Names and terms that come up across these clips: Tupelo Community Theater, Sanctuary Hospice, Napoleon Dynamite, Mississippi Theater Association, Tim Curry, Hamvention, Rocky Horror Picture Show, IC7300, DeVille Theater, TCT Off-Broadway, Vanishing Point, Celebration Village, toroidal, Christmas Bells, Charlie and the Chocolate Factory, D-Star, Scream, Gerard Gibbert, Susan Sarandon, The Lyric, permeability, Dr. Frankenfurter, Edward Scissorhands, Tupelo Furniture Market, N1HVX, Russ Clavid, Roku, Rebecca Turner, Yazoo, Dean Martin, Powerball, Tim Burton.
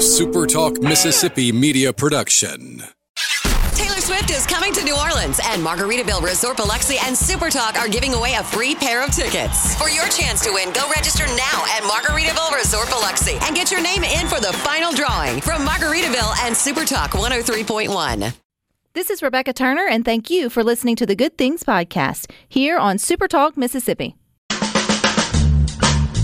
a Super Talk Mississippi media production. Swift is coming to New Orleans, and Margaritaville Resort Biloxi and SuperTalk are giving away a free pair of tickets. For your chance to win, go register now at Margaritaville Resort Biloxi and get your name in for the final drawing from Margaritaville and SuperTalk 103.1. This is Rebecca Turner, and thank you for listening to the Good Things Podcast here on SuperTalk Mississippi.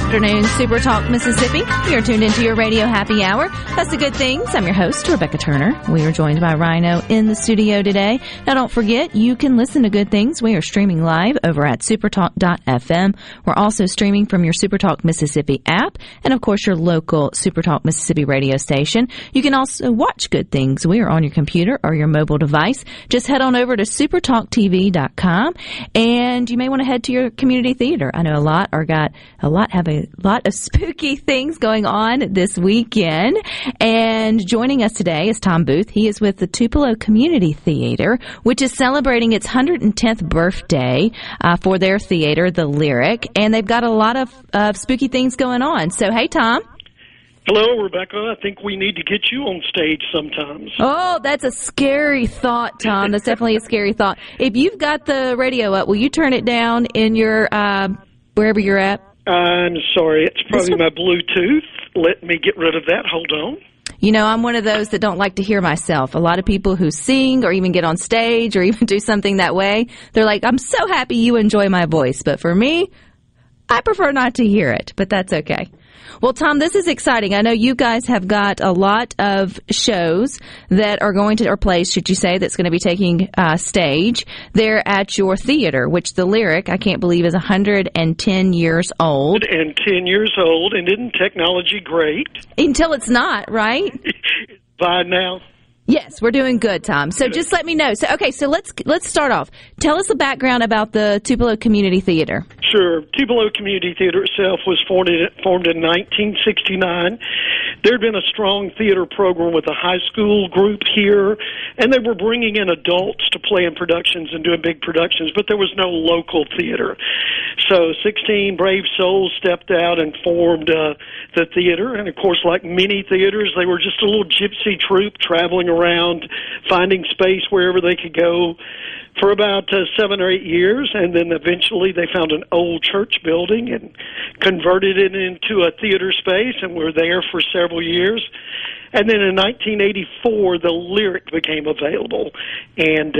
Good afternoon, Super Talk Mississippi. You're tuned into your Radio Happy Hour. That's the Good Things. I'm your host, Rebecca Turner. We are joined by Rhino in the studio today. Now, don't forget, you can listen to Good Things. We are streaming live over at supertalk.fm. We're also streaming from your Super Talk Mississippi app and, of course, your local Super Talk Mississippi radio station. You can also watch Good Things. We are on your computer or your mobile device. Just head on over to supertalktv.com, and you may want to head to your community theater. I know a lot of spooky things going on this weekend. And joining us today is Tom Booth. He is with the Tupelo Community Theater, which is celebrating its 110th birthday for their theater, The Lyric. And they've got a lot of spooky things going on. So, hey, Tom. Hello, Rebecca. I think we need to get you on stage sometimes. Oh, that's a scary thought, Tom. That's definitely a scary thought. If you've got the radio up, will you turn it down in your wherever you're at? I'm sorry, it's probably my Bluetooth. Let me get rid of that. Hold on. You know, I'm one of those that don't like to hear myself. A lot of people who sing or even get on stage or even do something that way, they're like, I'm so happy you enjoy my voice. But for me, I prefer not to hear it, but that's okay. Well, Tom, this is exciting. I know you guys have got a lot of shows that are going to, or plays, should you say, that's going to be taking stage there at your theater, which The Lyric, I can't believe, is 110 years old. 110 years old, and isn't technology great? Until it's not, right? By now. Yes, we're doing good, Tom. So just let me know. So, okay, so let's start off. Tell us the background about the Tupelo Community Theater. Sure. Tupelo Community Theater itself was formed in 1969. There had been a strong theater program with a high school group here, and they were bringing in adults to play in productions and doing big productions, but there was no local theater. So 16 brave souls stepped out and formed the theater, and, of course, like many theaters, they were just a little gypsy troupe traveling around, finding space wherever they could go for about 7 or 8 years, and then eventually they found an old church building and converted it into a theater space, and were there for several years. And then in 1984, The Lyric became available, and,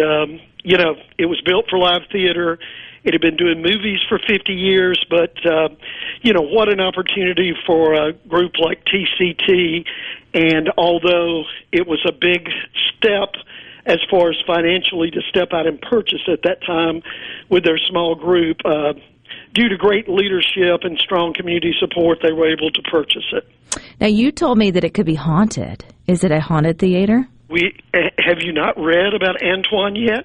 you know, it was built for live theater. It had been doing movies for 50 years, but, you know, what an opportunity for a group like TCT. And although it was a big step as far as financially to step out and purchase at that time with their small group, due to great leadership and strong community support, they were able to purchase it. Now, you told me that it could be haunted. Is it a haunted theater? Have you not read about Antoine yet?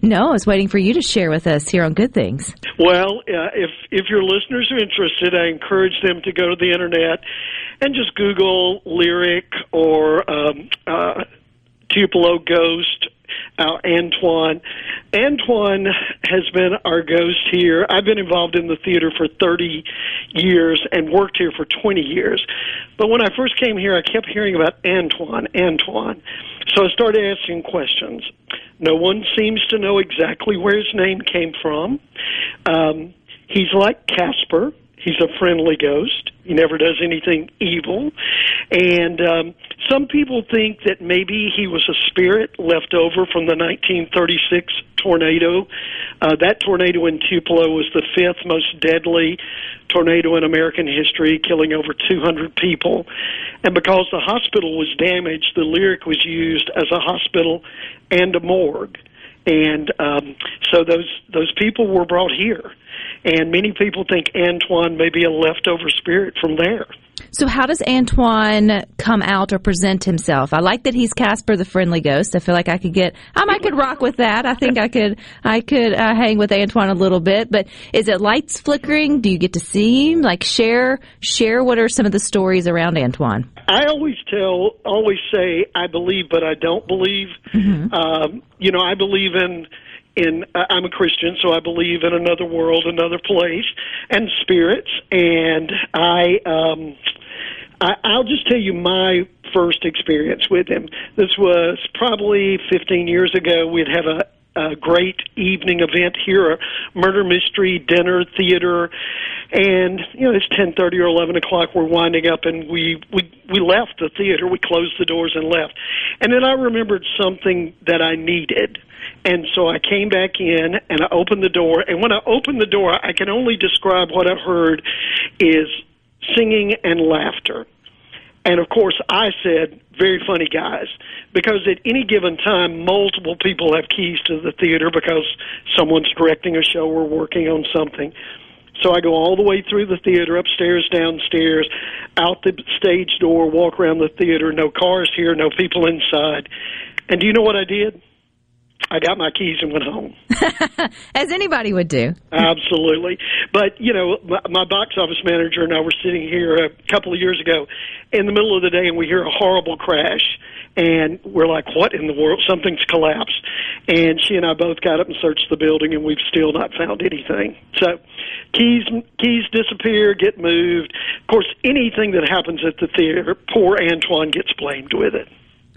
No, I was waiting for you to share with us here on Good Things. Well, if your listeners are interested, I encourage them to go to the Internet and just Google Lyric or Tupelo Ghost. Antoine has been our ghost here. I've been involved in the theater for 30 years and worked here for 20 years. But when I first came here, I kept hearing about Antoine. So I started asking questions. No one seems to know exactly where his name came from. He's like Casper. He's a friendly ghost. He never does anything evil. And some people think that maybe he was a spirit left over from the 1936 tornado. That tornado in Tupelo was the fifth most deadly tornado in American history, killing over 200 people. And because the hospital was damaged, The Lyric was used as a hospital and a morgue. And so those people were brought here. And many people think Antoine may be a leftover spirit from there. So how does Antoine come out or present himself? I like that he's Casper the Friendly Ghost. I feel like I could get I could rock with that. I think I could hang with Antoine a little bit. But is it lights flickering? Do you get to see him? Like share what are some of the stories around Antoine? I always say I believe but I don't believe. Mm-hmm. I believe in I'm a Christian, so I believe in another world, another place, and spirits. And I'll just tell you my first experience with him. This was probably 15 years ago. We'd have a great evening event here, a murder mystery dinner theater, and it's 10:30 or 11 o'clock. We're winding up, and we left the theater. We closed the doors and left. And then I remembered something that I needed, and so I came back in and I opened the door. And when I opened the door, I can only describe what I heard is singing and laughter. And, of course, I said, very funny guys, because at any given time, multiple people have keys to the theater because someone's directing a show or working on something. So I go all the way through the theater, upstairs, downstairs, out the stage door, walk around the theater, no cars here, no people inside. And do you know what I did? I got my keys and went home. As anybody would do. Absolutely. But, my box office manager and I were sitting here a couple of years ago in the middle of the day, and we hear a horrible crash. And we're like, what in the world? Something's collapsed. And she and I both got up and searched the building, and we've still not found anything. So keys disappear, get moved. Of course, anything that happens at the theater, poor Antoine gets blamed with it.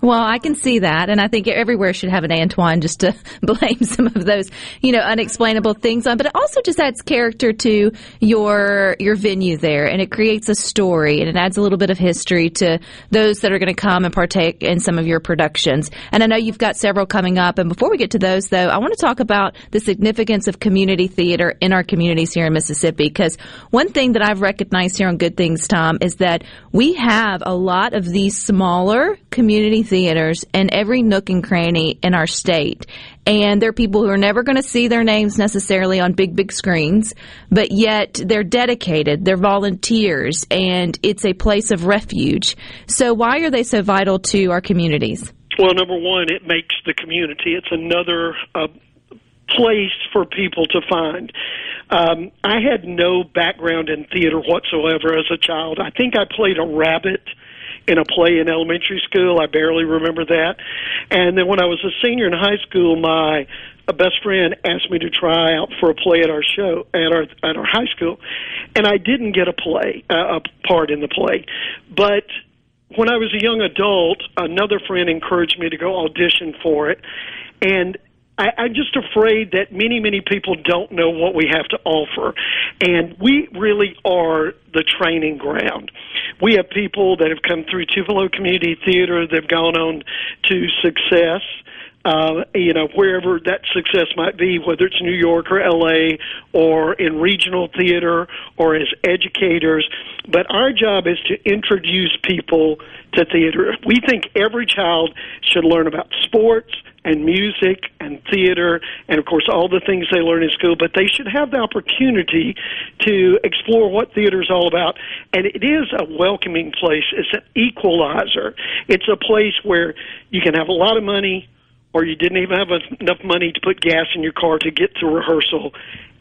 Well, I can see that, and I think everywhere should have an Antoine just to blame some of those, unexplainable things on. But it also just adds character to your venue there, and it creates a story, and it adds a little bit of history to those that are going to come and partake in some of your productions. And I know you've got several coming up, and before we get to those, though, I want to talk about the significance of community theater in our communities here in Mississippi, because one thing that I've recognized here on Good Things, Tom, is that we have a lot of these smaller community theaters in every nook and cranny in our state. And there are people who are never going to see their names necessarily on big screens, but yet they're dedicated, they're volunteers, and it's a place of refuge. So why are they so vital to our communities? Well, number one, it makes the community. It's another place for people to find. I had no background in theater whatsoever as a child. I think I played a rabbit in a play in elementary school. I barely remember that. And then when I was a senior in high school, my best friend asked me to try out for a play at our show, at our high school. And I didn't get a part in the play. But when I was a young adult, another friend encouraged me to go audition for it. And I'm just afraid that many people don't know what we have to offer. And we really are the training ground. We have people that have come through Tupelo Community Theater. They've gone on to success, wherever that success might be, whether it's New York or L.A. or in regional theater or as educators. But our job is to introduce people to theater. We think every child should learn about sports and music and theater and, of course, all the things they learn in school. But they should have the opportunity to explore what theater is all about. And it is a welcoming place. It's an equalizer. It's a place where you can have a lot of money, or you didn't even have enough money to put gas in your car to get to rehearsal,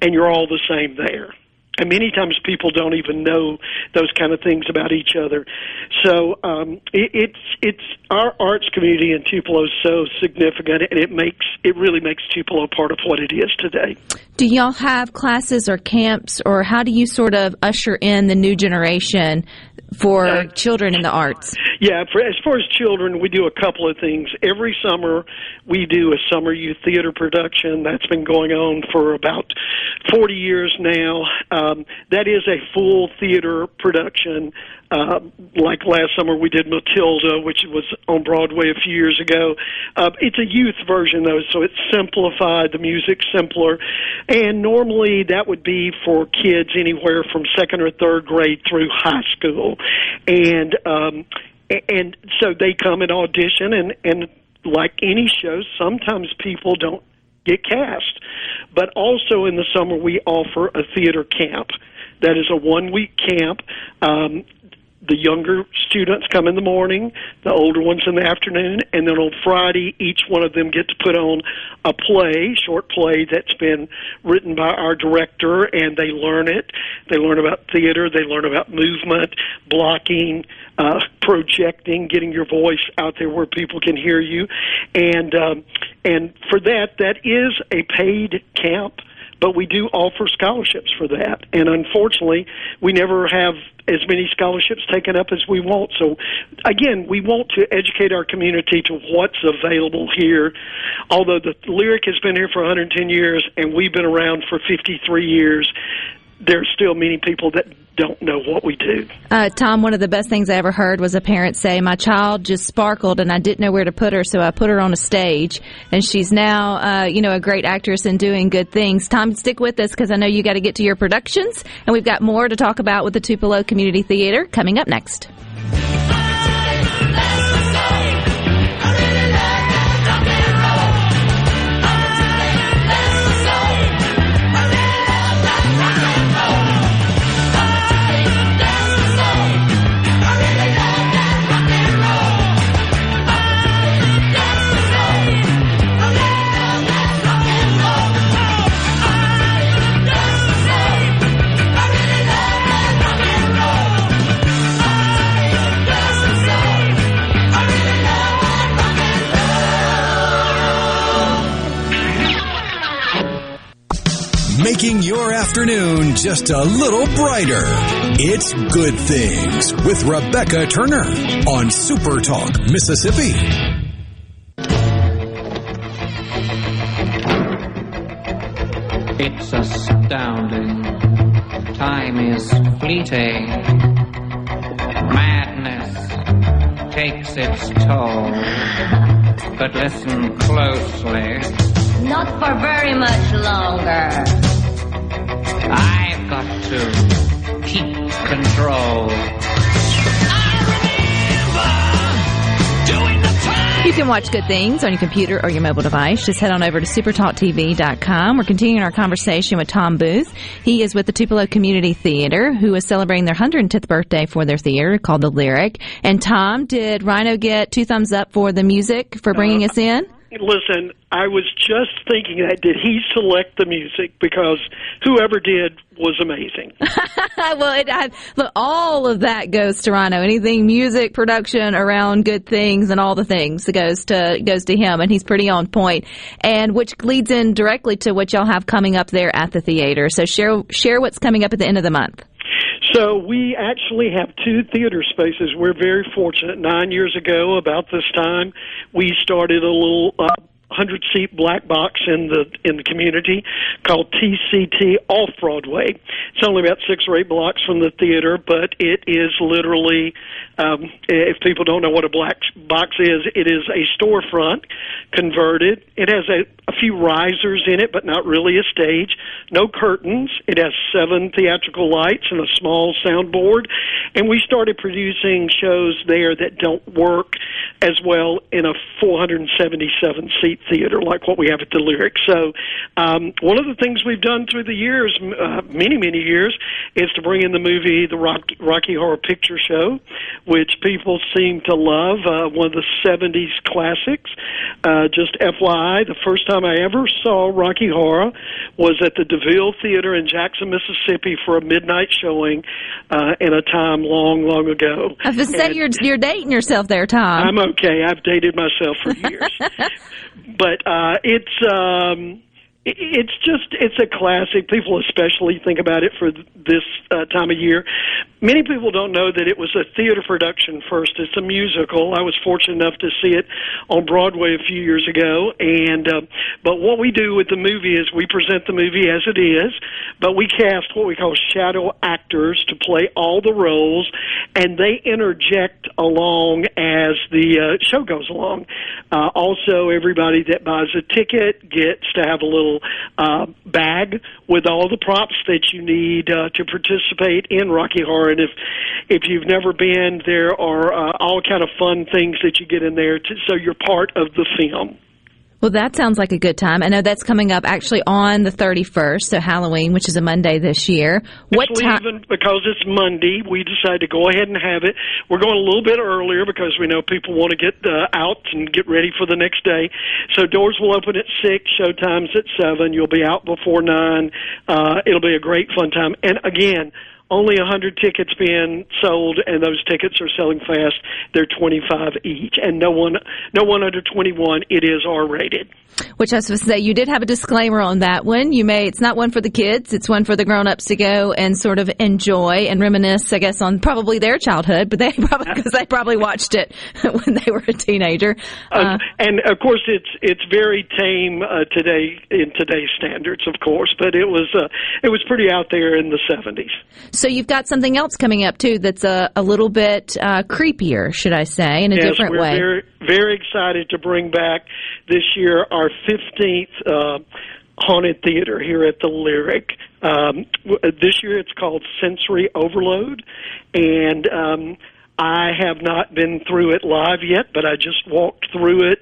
and you're all the same there. And many times people don't even know those kind of things about each other. So it's our arts community in Tupelo is so significant, and it really makes Tupelo part of what it is today. Do y'all have classes or camps, or how do you sort of usher in the new generation for children in the arts? Yeah, as far as children, we do a couple of things. Every summer, we do a summer youth theater production. That's been going on for about 40 years now. That is a full theater production. Like last summer, we did Matilda, which was on Broadway a few years ago. It's a youth version, though, so it's simplified, the music's simpler. And normally that would be for kids anywhere from second or third grade through high school. And so they come and audition, and like any show, sometimes people don't get cast. But also in the summer, we offer a theater camp. That is a one-week camp. The younger students come in the morning, the older ones in the afternoon, and then on Friday, each one of them get to put on a play, short play that's been written by our director, and they learn it. They learn about theater, they learn about movement, blocking, projecting, getting your voice out there where people can hear you. And for that, that is a paid camp. But we do offer scholarships for that, and unfortunately, we never have as many scholarships taken up as we want. So, again, we want to educate our community to what's available here. Although the Lyric has been here for 110 years, and we've been around for 53 years, there's still many people that don't know what we do. Tom, one of the best things I ever heard was a parent say, my child just sparkled and I didn't know where to put her, so I put her on a stage. And she's now, a great actress and doing good things. Tom, stick with us because I know you got to get to your productions. And we've got more to talk about with the Tupelo Community Theater coming up next. Making your afternoon just a little brighter. It's Good Things with Rebecca Turner on Super Talk, Mississippi. It's astounding. Time is fleeting. Madness takes its toll. But listen closely. Not for very much longer. I've got to keep control. I remember doing the time. You can watch Good Things on your computer or your mobile device. Just head on over to supertalktv.com. We're continuing our conversation with Tom Booth. He is with the Tupelo Community Theater, who is celebrating their 110th birthday for their theater called The Lyric. And Tom, did Rhino get 2 thumbs up for the music for bringing us in? Listen, I was just thinking that. Did he select the music? Because whoever did was amazing. Well, look, all of that goes to Rhino. Anything music, production, around Good Things, and all the things goes to him, and he's pretty on point. And which leads in directly to what y'all have coming up there at the theater. So share what's coming up at the end of the month. So we actually have 2 theater spaces. We're very fortunate. 9 years ago, about this time, we started a little 100-seat black box in the community called TCT Off-Broadway. It's only about 6 or 8 blocks from the theater, but it is literally, if people don't know what a black box is, it is a storefront converted. It has a few risers in it, but not really a stage. No curtains. It has 7 theatrical lights and a small soundboard. And we started producing shows there that don't work as well in a 477-seat theater like what we have at the Lyric. So one of the things we've done through the years, many, many years, is to bring in the movie The Rocky Horror Picture Show, which people seem to love, one of the 70s classics. Just FYI, the first time I ever saw Rocky Horror was at the DeVille Theater in Jackson, Mississippi for a midnight showing in a time long, long ago. I was going to say, you're dating yourself there, Tom. I'm okay. I've dated myself for years. But it's a classic. People especially think about it for this time of year. Many people don't know that it was a theater production first. It's a musical. I was fortunate enough to see it on Broadway a few years ago. And but what we do with the movie is we present the movie as it is, but we cast what we call shadow actors to play all the roles, and they interject along as the show goes along. Also, everybody that buys a ticket gets to have a little bag with all the props that you need to participate in Rocky Horror. And if you've never been, there are all kind of fun things that you get in there, so you're part of the film. Well, that sounds like a good time. I know that's coming up actually on the 31st, so Halloween, which is a Monday this year. What time? Because it's Monday, we decided to go ahead and have it. We're going a little bit earlier because we know people want to get out and get ready for the next day. So doors will open at 6, showtime's at 7. You'll be out before 9. It'll be a great fun time. And again, only 100 tickets being sold, and those tickets are selling fast. They're $25 each, and no one under 21. It is R-rated. Which I was supposed to say, you did have a disclaimer on that one. It's not one for the kids; it's one for the grown-ups to go and sort of enjoy and reminisce, I guess, on probably their childhood. But they probably watched it when they were a teenager. And of course, it's very tame today in today's standards, of course. But it was pretty out there in the 70s. So you've got something else coming up, too, that's a little bit creepier, should I say, in a different way. Yes, we're very, very excited to bring back this year our 15th haunted theater here at The Lyric. This year it's called Sensory Overload, and I have not been through it live yet, but I just walked through it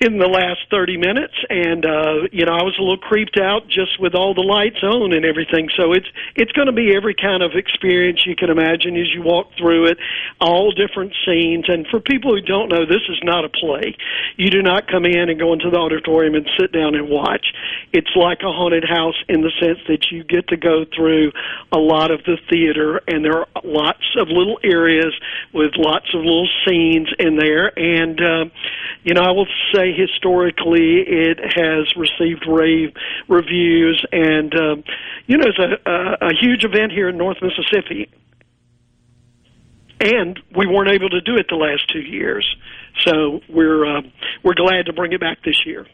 in the last 30 minutes, and I was a little creeped out just with all the lights on and everything. So it's going to be every kind of experience you can imagine as you walk through it, all different scenes. And for people who don't know, this is not a play. You do not come in and go into the auditorium and sit down and watch. It's like a haunted house in the sense that you get to go through a lot of the theater, and there are lots of little areas with lots of little scenes in there. And I will say, historically, it has received rave reviews, and it's a huge event here in North Mississippi, and we weren't able to do it the last 2 years, so we're glad to bring it back this year.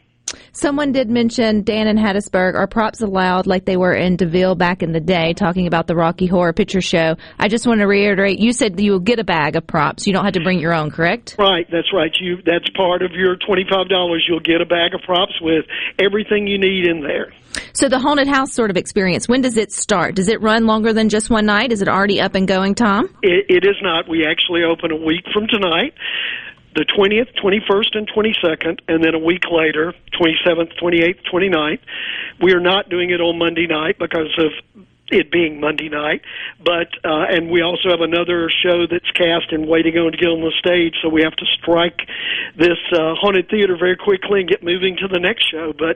Someone did mention, Dan in Hattiesburg, are props allowed like they were in DeVille back in the day, talking about the Rocky Horror Picture Show. I just want to reiterate, you said you will get a bag of props. You don't have to bring your own, correct? Right, that's right. That's part of your $25. You'll get a bag of props with everything you need in there. So the haunted house sort of experience, when does it start? Does it run longer than just one night? Is it already up and going, Tom? It is not. We actually open a week from tonight. The 20th, 21st, and 22nd, and then a week later, 27th, 28th, 29th. We are not doing it on Monday night because of it being Monday night, but and we also have another show that's cast and waiting on to get on the stage, so we have to strike this haunted theater very quickly and get moving to the next show. But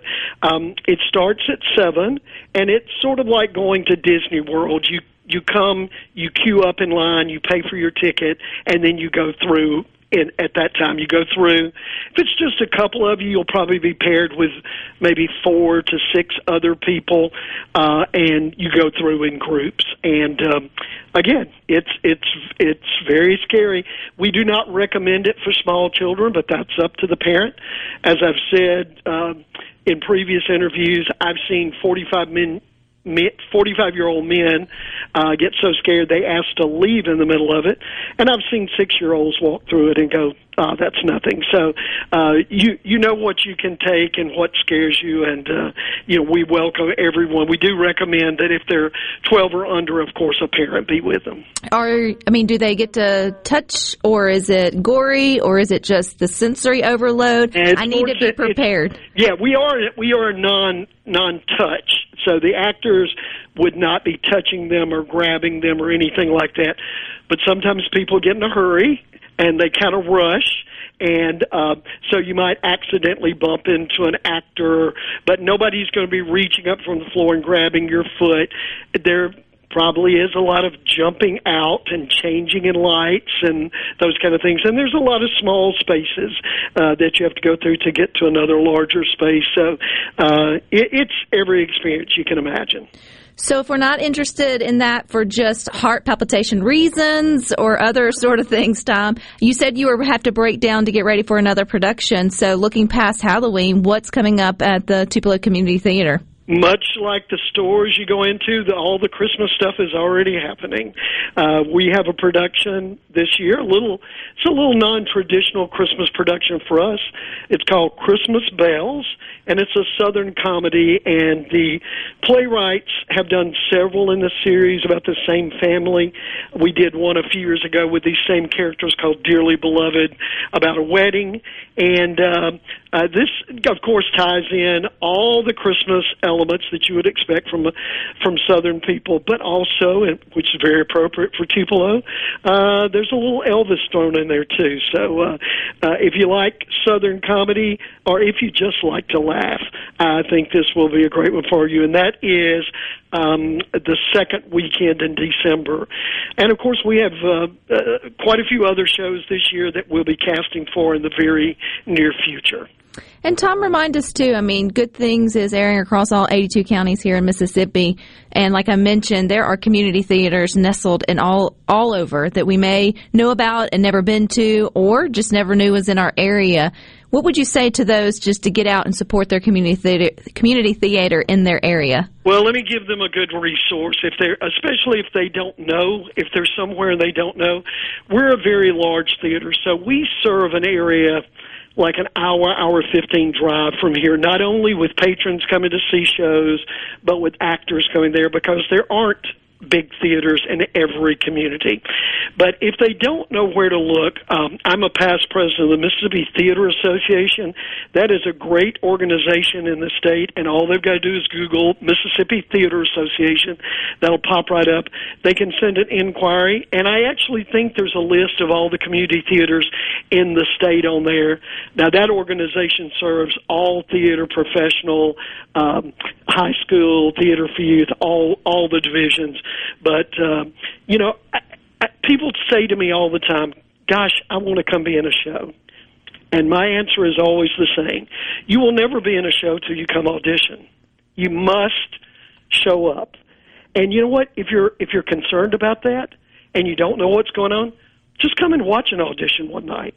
it starts at 7, and it's sort of like going to Disney World. You come, you queue up in line, you pay for your ticket, and then you go through. And at that time, you go through. If it's just a couple of you, you'll probably be paired with maybe 4 to 6 other people, and you go through in groups. And again, it's very scary. We do not recommend it for small children, but that's up to the parent. As I've said in previous interviews, I've seen 45-year-old men get so scared they ask to leave in the middle of it, and I've seen 6-year-olds walk through it and go, "Oh, that's nothing." So you know what you can take and what scares you, and we welcome everyone. We do recommend that if they're 12 or under, of course, a parent be with them. Do they get to touch, or is it gory, or is it just the sensory overload? I need to be prepared. Yeah, we are non-touch. So the actors would not be touching them or grabbing them or anything like that. But sometimes people get in a hurry, and they kind of rush, and so you might accidentally bump into an actor, but nobody's going to be reaching up from the floor and grabbing your foot. They're probably is a lot of jumping out and changing in lights and those kind of things. And there's a lot of small spaces that you have to go through to get to another larger space. So it's every experience you can imagine. So if we're not interested in that for just heart palpitation reasons or other sort of things, Tom, you said you have to break down to get ready for another production. So looking past Halloween, what's coming up at the Tupelo Community Theater? Much like the stores you go into, all the Christmas stuff is already happening. We have a production this year, it's a little non-traditional Christmas production for us. It's called Christmas Bells, and it's a Southern comedy, and the playwrights have done several in the series about the same family. We did one a few years ago with these same characters called Dearly Beloved about a wedding, and This, of course, ties in all the Christmas elements that you would expect from Southern people, but also, which is very appropriate for Tupelo, there's a little Elvis thrown in there, too. So if you like Southern comedy, or if you just like to laugh, I think this will be a great one for you, and that is the second weekend in December. And, of course, we have quite a few other shows this year that we'll be casting for in the very near future. And, Tom, remind us, too, I mean, Good Things is airing across all 82 counties here in Mississippi. And like I mentioned, there are community theaters nestled in all over that we may know about and never been to or just never knew was in our area. What would you say to those just to get out and support their community theater in their area? Well, let me give them a good resource, if they're, especially if they don't know, if they're somewhere and they don't know. We're a very large theater, so we serve an area like an hour 15 drive from here, not only with patrons coming to see shows, but with actors coming there because there aren't big theaters in every community. But if they don't know where to look, I'm a past president of the Mississippi Theater Association. That is a great organization in the state, and all they've got to do is Google Mississippi Theater Association. That'll pop right up. They can send an inquiry, and I actually think there's a list of all the community theaters in the state on there. Now, that organization serves all theater professional, high school, theater for youth, all the divisions. But, you know, people say to me all the time, gosh, I want to come be in a show. And my answer is always the same. You will never be in a show till you come audition. You must show up. And you know what? If you're concerned about that and you don't know what's going on, just come and watch an audition one night.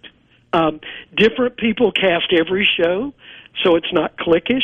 Different people cast every show, so it's not cliquish.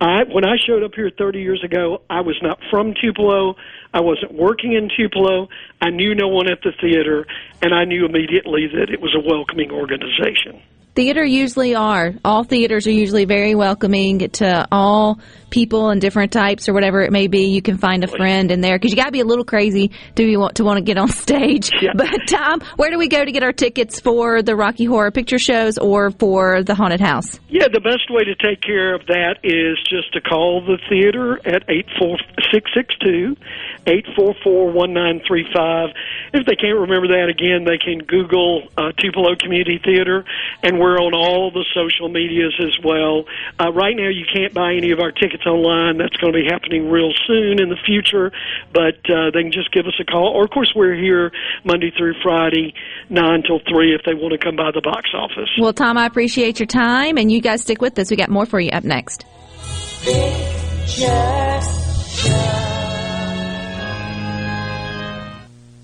When I showed up here 30 years ago, I was not from Tupelo. I wasn't working in Tupelo. I knew no one at the theater, and I knew immediately that it was a welcoming organization. Theater usually are. All theaters are usually very welcoming to all people and different types or whatever it may be. You can find a friend in there because you got to be a little crazy to want to get on stage. Yeah. But, Tom, where do we go to get our tickets for the Rocky Horror Picture Shows or for the Haunted House? Yeah, the best way to take care of that is just to call the theater at 844-1935. If they can't remember that, again, they can Google Tupelo Community Theater, and we're on all the social medias as well. Right now, you can't buy any of our tickets online. That's going to be happening real soon in the future, but they can just give us a call. Or, of course, we're here Monday through Friday, 9 till 3, if they want to come by the box office. Well, Tom, I appreciate your time, and you guys stick with us. We got more for you up next.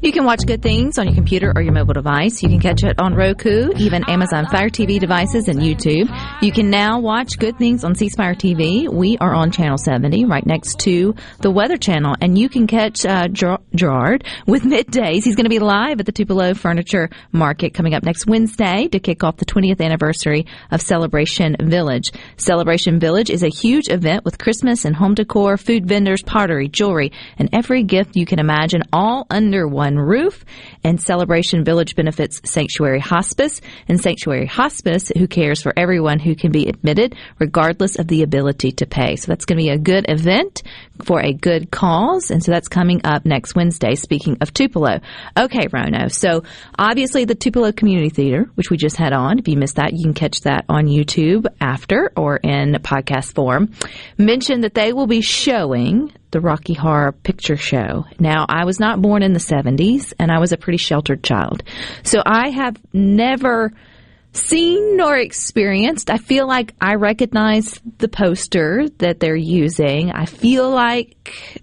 You can watch Good Things on your computer or your mobile device. You can catch it on Roku, even Amazon Fire TV devices, and YouTube. You can now watch Good Things on C Spire TV. We are on Channel 70, right next to the Weather Channel. And you can catch Gerard with Middays. He's going to be live at the Tupelo Furniture Market coming up next Wednesday to kick off the 20th anniversary of Celebration Village. Celebration Village is a huge event with Christmas and home decor, food vendors, pottery, jewelry, and every gift you can imagine, all under one roof. And Celebration Village benefits Sanctuary Hospice, and Sanctuary Hospice, who cares for everyone who can be admitted regardless of the ability to pay. So that's going to be a good event for a good cause, and so that's coming up next Wednesday. Speaking of Tupelo, okay, Rono, so obviously the Tupelo Community Theater, which we just had on, if you missed that, you can catch that on YouTube after or in podcast form, mentioned that they will be showing the Rocky Horror Picture Show. Now, I was not born in the 70s, and I was a pretty sheltered child. So I have never seen or experienced. I feel like I recognize the poster that they're using. I feel like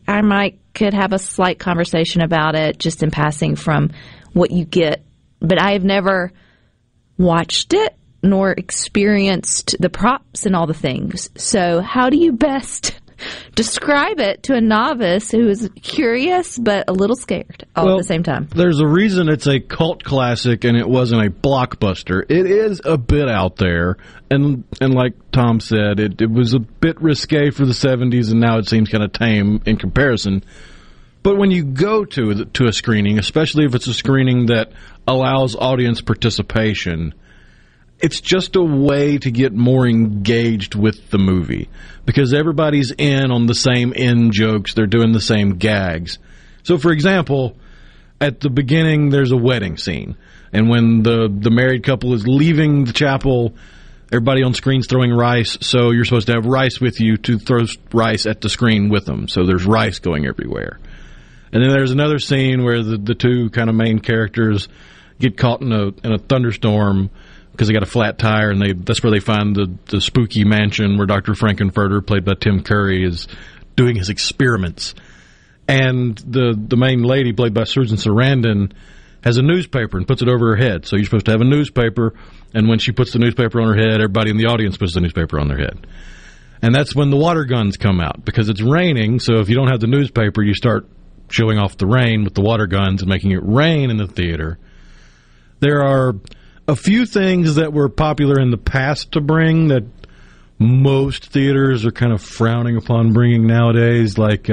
I could have a slight conversation about it just in passing from what you get. But I have never watched it, nor experienced the props and all the things. So how do you best describe it to a novice who is curious but a little scared all at the same time? There's a reason it's a cult classic and it wasn't a blockbuster. It is a bit out there, and like Tom said, it was a bit risque for the 70s, and now it seems kind of tame in comparison. But when you go to a screening, especially if it's a screening that allows audience participation, it's just a way to get more engaged with the movie, because everybody's in on the same in jokes. They're doing the same gags. So, for example, at the beginning, there's a wedding scene. And when the married couple is leaving the chapel, everybody on screen's throwing rice. So you're supposed to have rice with you to throw rice at the screen with them. So there's rice going everywhere. And then there's another scene where the two kind of main characters get caught in a thunderstorm, because they got a flat tire, and that's where they find the spooky mansion where Dr. Frankenfurter, played by Tim Curry, is doing his experiments. And the main lady, played by Susan Sarandon, has a newspaper and puts it over her head. So you're supposed to have a newspaper, and when she puts the newspaper on her head, everybody in the audience puts the newspaper on their head. And that's when the water guns come out, because it's raining, so if you don't have the newspaper, you start showing off the rain with the water guns and making it rain in the theater. There are a few things that were popular in the past to bring that most theaters are kind of frowning upon bringing nowadays. Like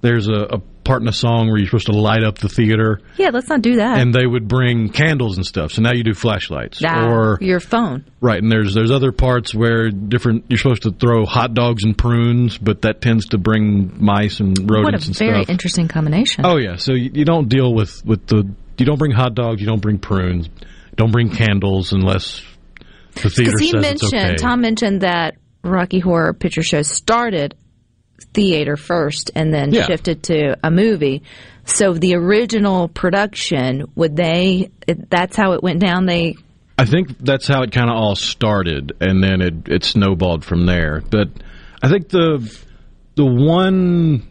there's a part in a song where you're supposed to light up the theater. Yeah, let's not do that. And they would bring candles and stuff. So now you do flashlights or your phone. Right, and there's other parts where you're supposed to throw hot dogs and prunes, but that tends to bring mice and rodents and stuff. What a very interesting combination. Oh yeah, so you don't deal with you don't bring hot dogs, you don't bring prunes. Don't bring candles unless the theater says it's okay. Tom mentioned that Rocky Horror Picture Show started theater first and then shifted to a movie. So the original production, that's how it went down? I think that's how it kind of all started, and then it snowballed from there. But I think the one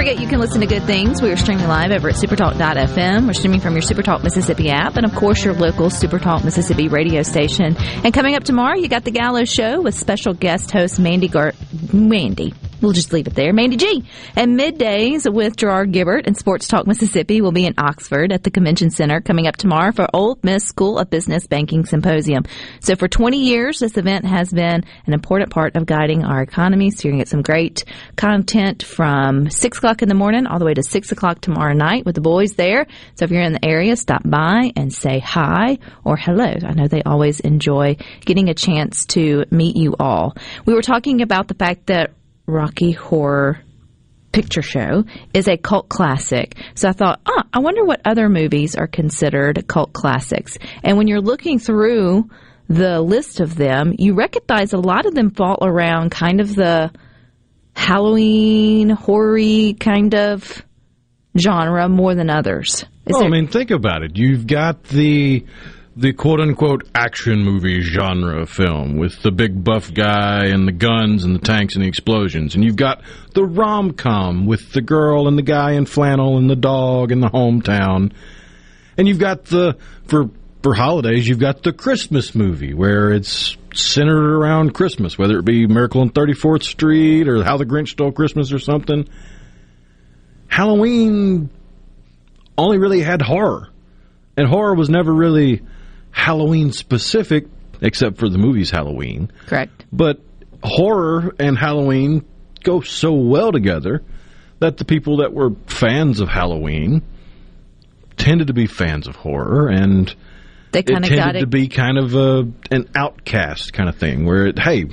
forget you can listen to Good Things. We are streaming live over at supertalk.fm. We're streaming from your Supertalk Mississippi app and, of course, your local Supertalk Mississippi radio station. And coming up tomorrow, you got The Gallo Show with special guest host Mandy. We'll just leave it there. Mandy G. And Middays with Gerard Gibbert and Sports Talk Mississippi will be in Oxford at the Convention Center coming up tomorrow for Old Miss School of Business Banking Symposium. So for 20 years, this event has been an important part of guiding our economy. So you're going to get some great content from 6 o'clock in the morning all the way to 6 o'clock tomorrow night with the boys there. So if you're in the area, stop by and say hi or hello. I know they always enjoy getting a chance to meet you all. We were talking about the fact that Rocky Horror Picture Show is a cult classic. So I thought, I wonder what other movies are considered cult classics. And when you're looking through the list of them, you recognize a lot of them fall around kind of the Halloween, horror-y kind of genre more than others. I mean, think about it. You've got the quote-unquote action movie genre film with the big buff guy and the guns and the tanks and the explosions. And you've got the rom-com with the girl and the guy in flannel and the dog and the hometown. And you've got for holidays, you've got the Christmas movie where it's centered around Christmas, whether it be Miracle on 34th Street or How the Grinch Stole Christmas or something. Halloween only really had horror. And horror was never really Halloween specific, except for the movie's Halloween. Correct. But horror and Halloween go so well together that the people that were fans of Halloween tended to be fans of horror, and they tended to be kind of an outcast kind of thing, where, hey,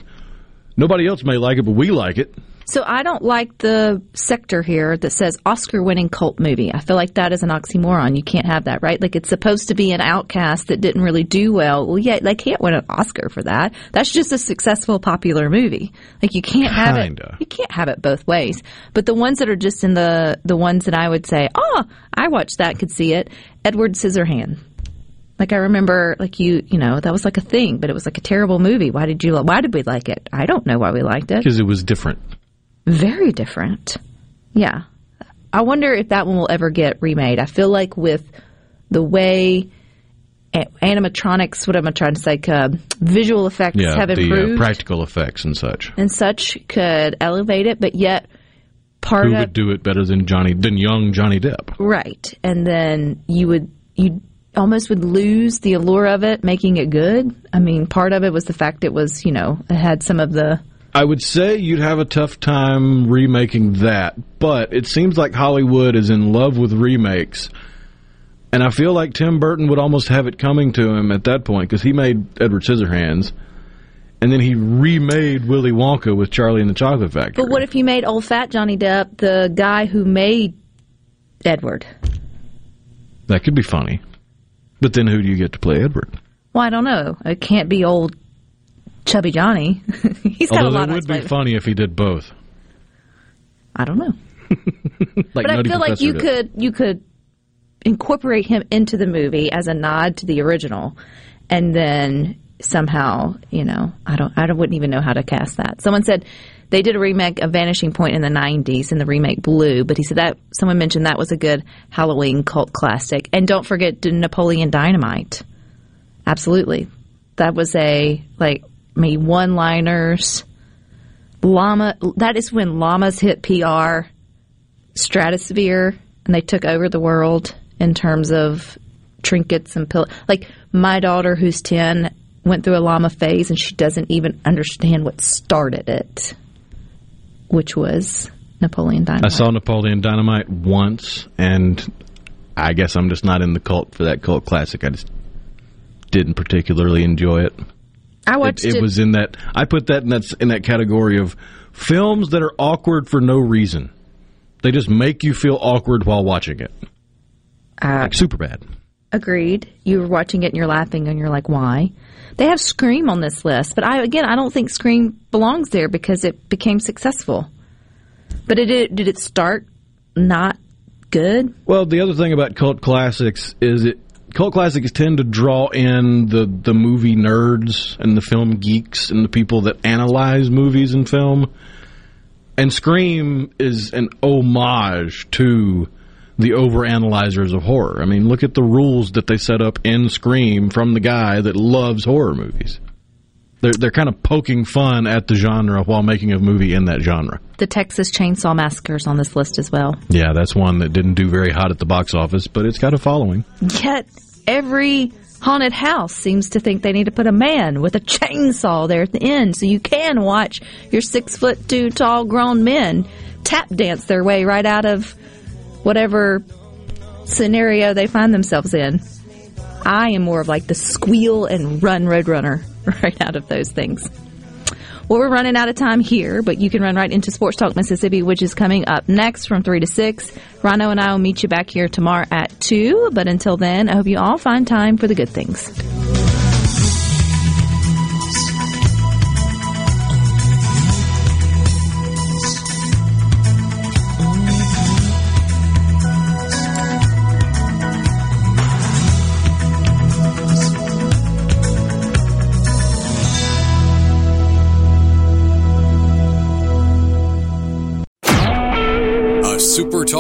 nobody else may like it, but we like it. So I don't like the sector here that says Oscar-winning cult movie. I feel like that is an oxymoron. You can't have that, right? Like, it's supposed to be an outcast that didn't really do well. Well, yeah, they can't win an Oscar for that. That's just a successful, popular movie. Like, you can't have it. You can't have it both ways. But the ones that are just in the ones that I would say, I watched that, could see it. Edward Scissorhands. Like, I remember, like, you know, that was like a thing, but it was like a terrible movie. Why did we like it? I don't know why we liked it. Because it was different. Very different. Yeah. I wonder if that one will ever get remade. I feel like with the way animatronics, what am I trying to say, like, visual effects have improved. Practical effects and such. And such could elevate it, but yet part of... Who would do it better than young Johnny Depp? Right. And then you almost would lose the allure of it, making it good. I mean, part of it was the fact it was, you know, it had some of the... I would say you'd have a tough time remaking that, but it seems like Hollywood is in love with remakes, and I feel like Tim Burton would almost have it coming to him at that point, because he made Edward Scissorhands, and then he remade Willy Wonka with Charlie and the Chocolate Factory. But what if you made old fat Johnny Depp the guy who made Edward? That could be funny. But then who do you get to play Edward? Well, I don't know. It can't be old Chubby Johnny. He's got a lot of... Although it would be funny if he did both. I don't know. But I feel like you could incorporate him into the movie as a nod to the original, and then somehow, you know, I wouldn't even know how to cast that. Someone said they did a remake of Vanishing Point in the 90s, and the remake blew, but he said that someone mentioned that was a good Halloween cult classic. And don't forget Napoleon Dynamite. Absolutely. That was one-liners. That is when llamas hit PR stratosphere, and they took over the world in terms of trinkets and pillows. Like, my daughter, who's 10, went through a llama phase, and she doesn't even understand what started it, which was Napoleon Dynamite. I saw Napoleon Dynamite once, and I guess I'm just not in the cult for that cult classic. I just didn't particularly enjoy it. I watched it. It was in that... I put that in that category of films that are awkward for no reason. They just make you feel awkward while watching it. Like Super Bad. Agreed. You were watching it and you're laughing and you're like, why? They have Scream on this list, but I don't think Scream belongs there because it became successful. But did it start not good? Well, the other thing about cult classics is cult classics tend to draw in the movie nerds and the film geeks and the people that analyze movies and film. And Scream is an homage to the overanalyzers of horror. I mean, look at the rules that they set up in Scream from the guy that loves horror movies. They're kind of poking fun at the genre while making a movie in that genre. The Texas Chainsaw Massacre is on this list as well. Yeah, that's one that didn't do very hot at the box office, but it's got a following. Yet every haunted house seems to think they need to put a man with a chainsaw there at the end so you can watch your 6'2" tall grown men tap dance their way right out of whatever scenario they find themselves in. I am more of like the squeal and run roadrunner right out of those things. Well, we're running out of time here, but you can run right into Sports Talk Mississippi, which is coming up next from 3 to 6. Rhino and I will meet you back here tomorrow at 2. But until then, I hope you all find time for the good things.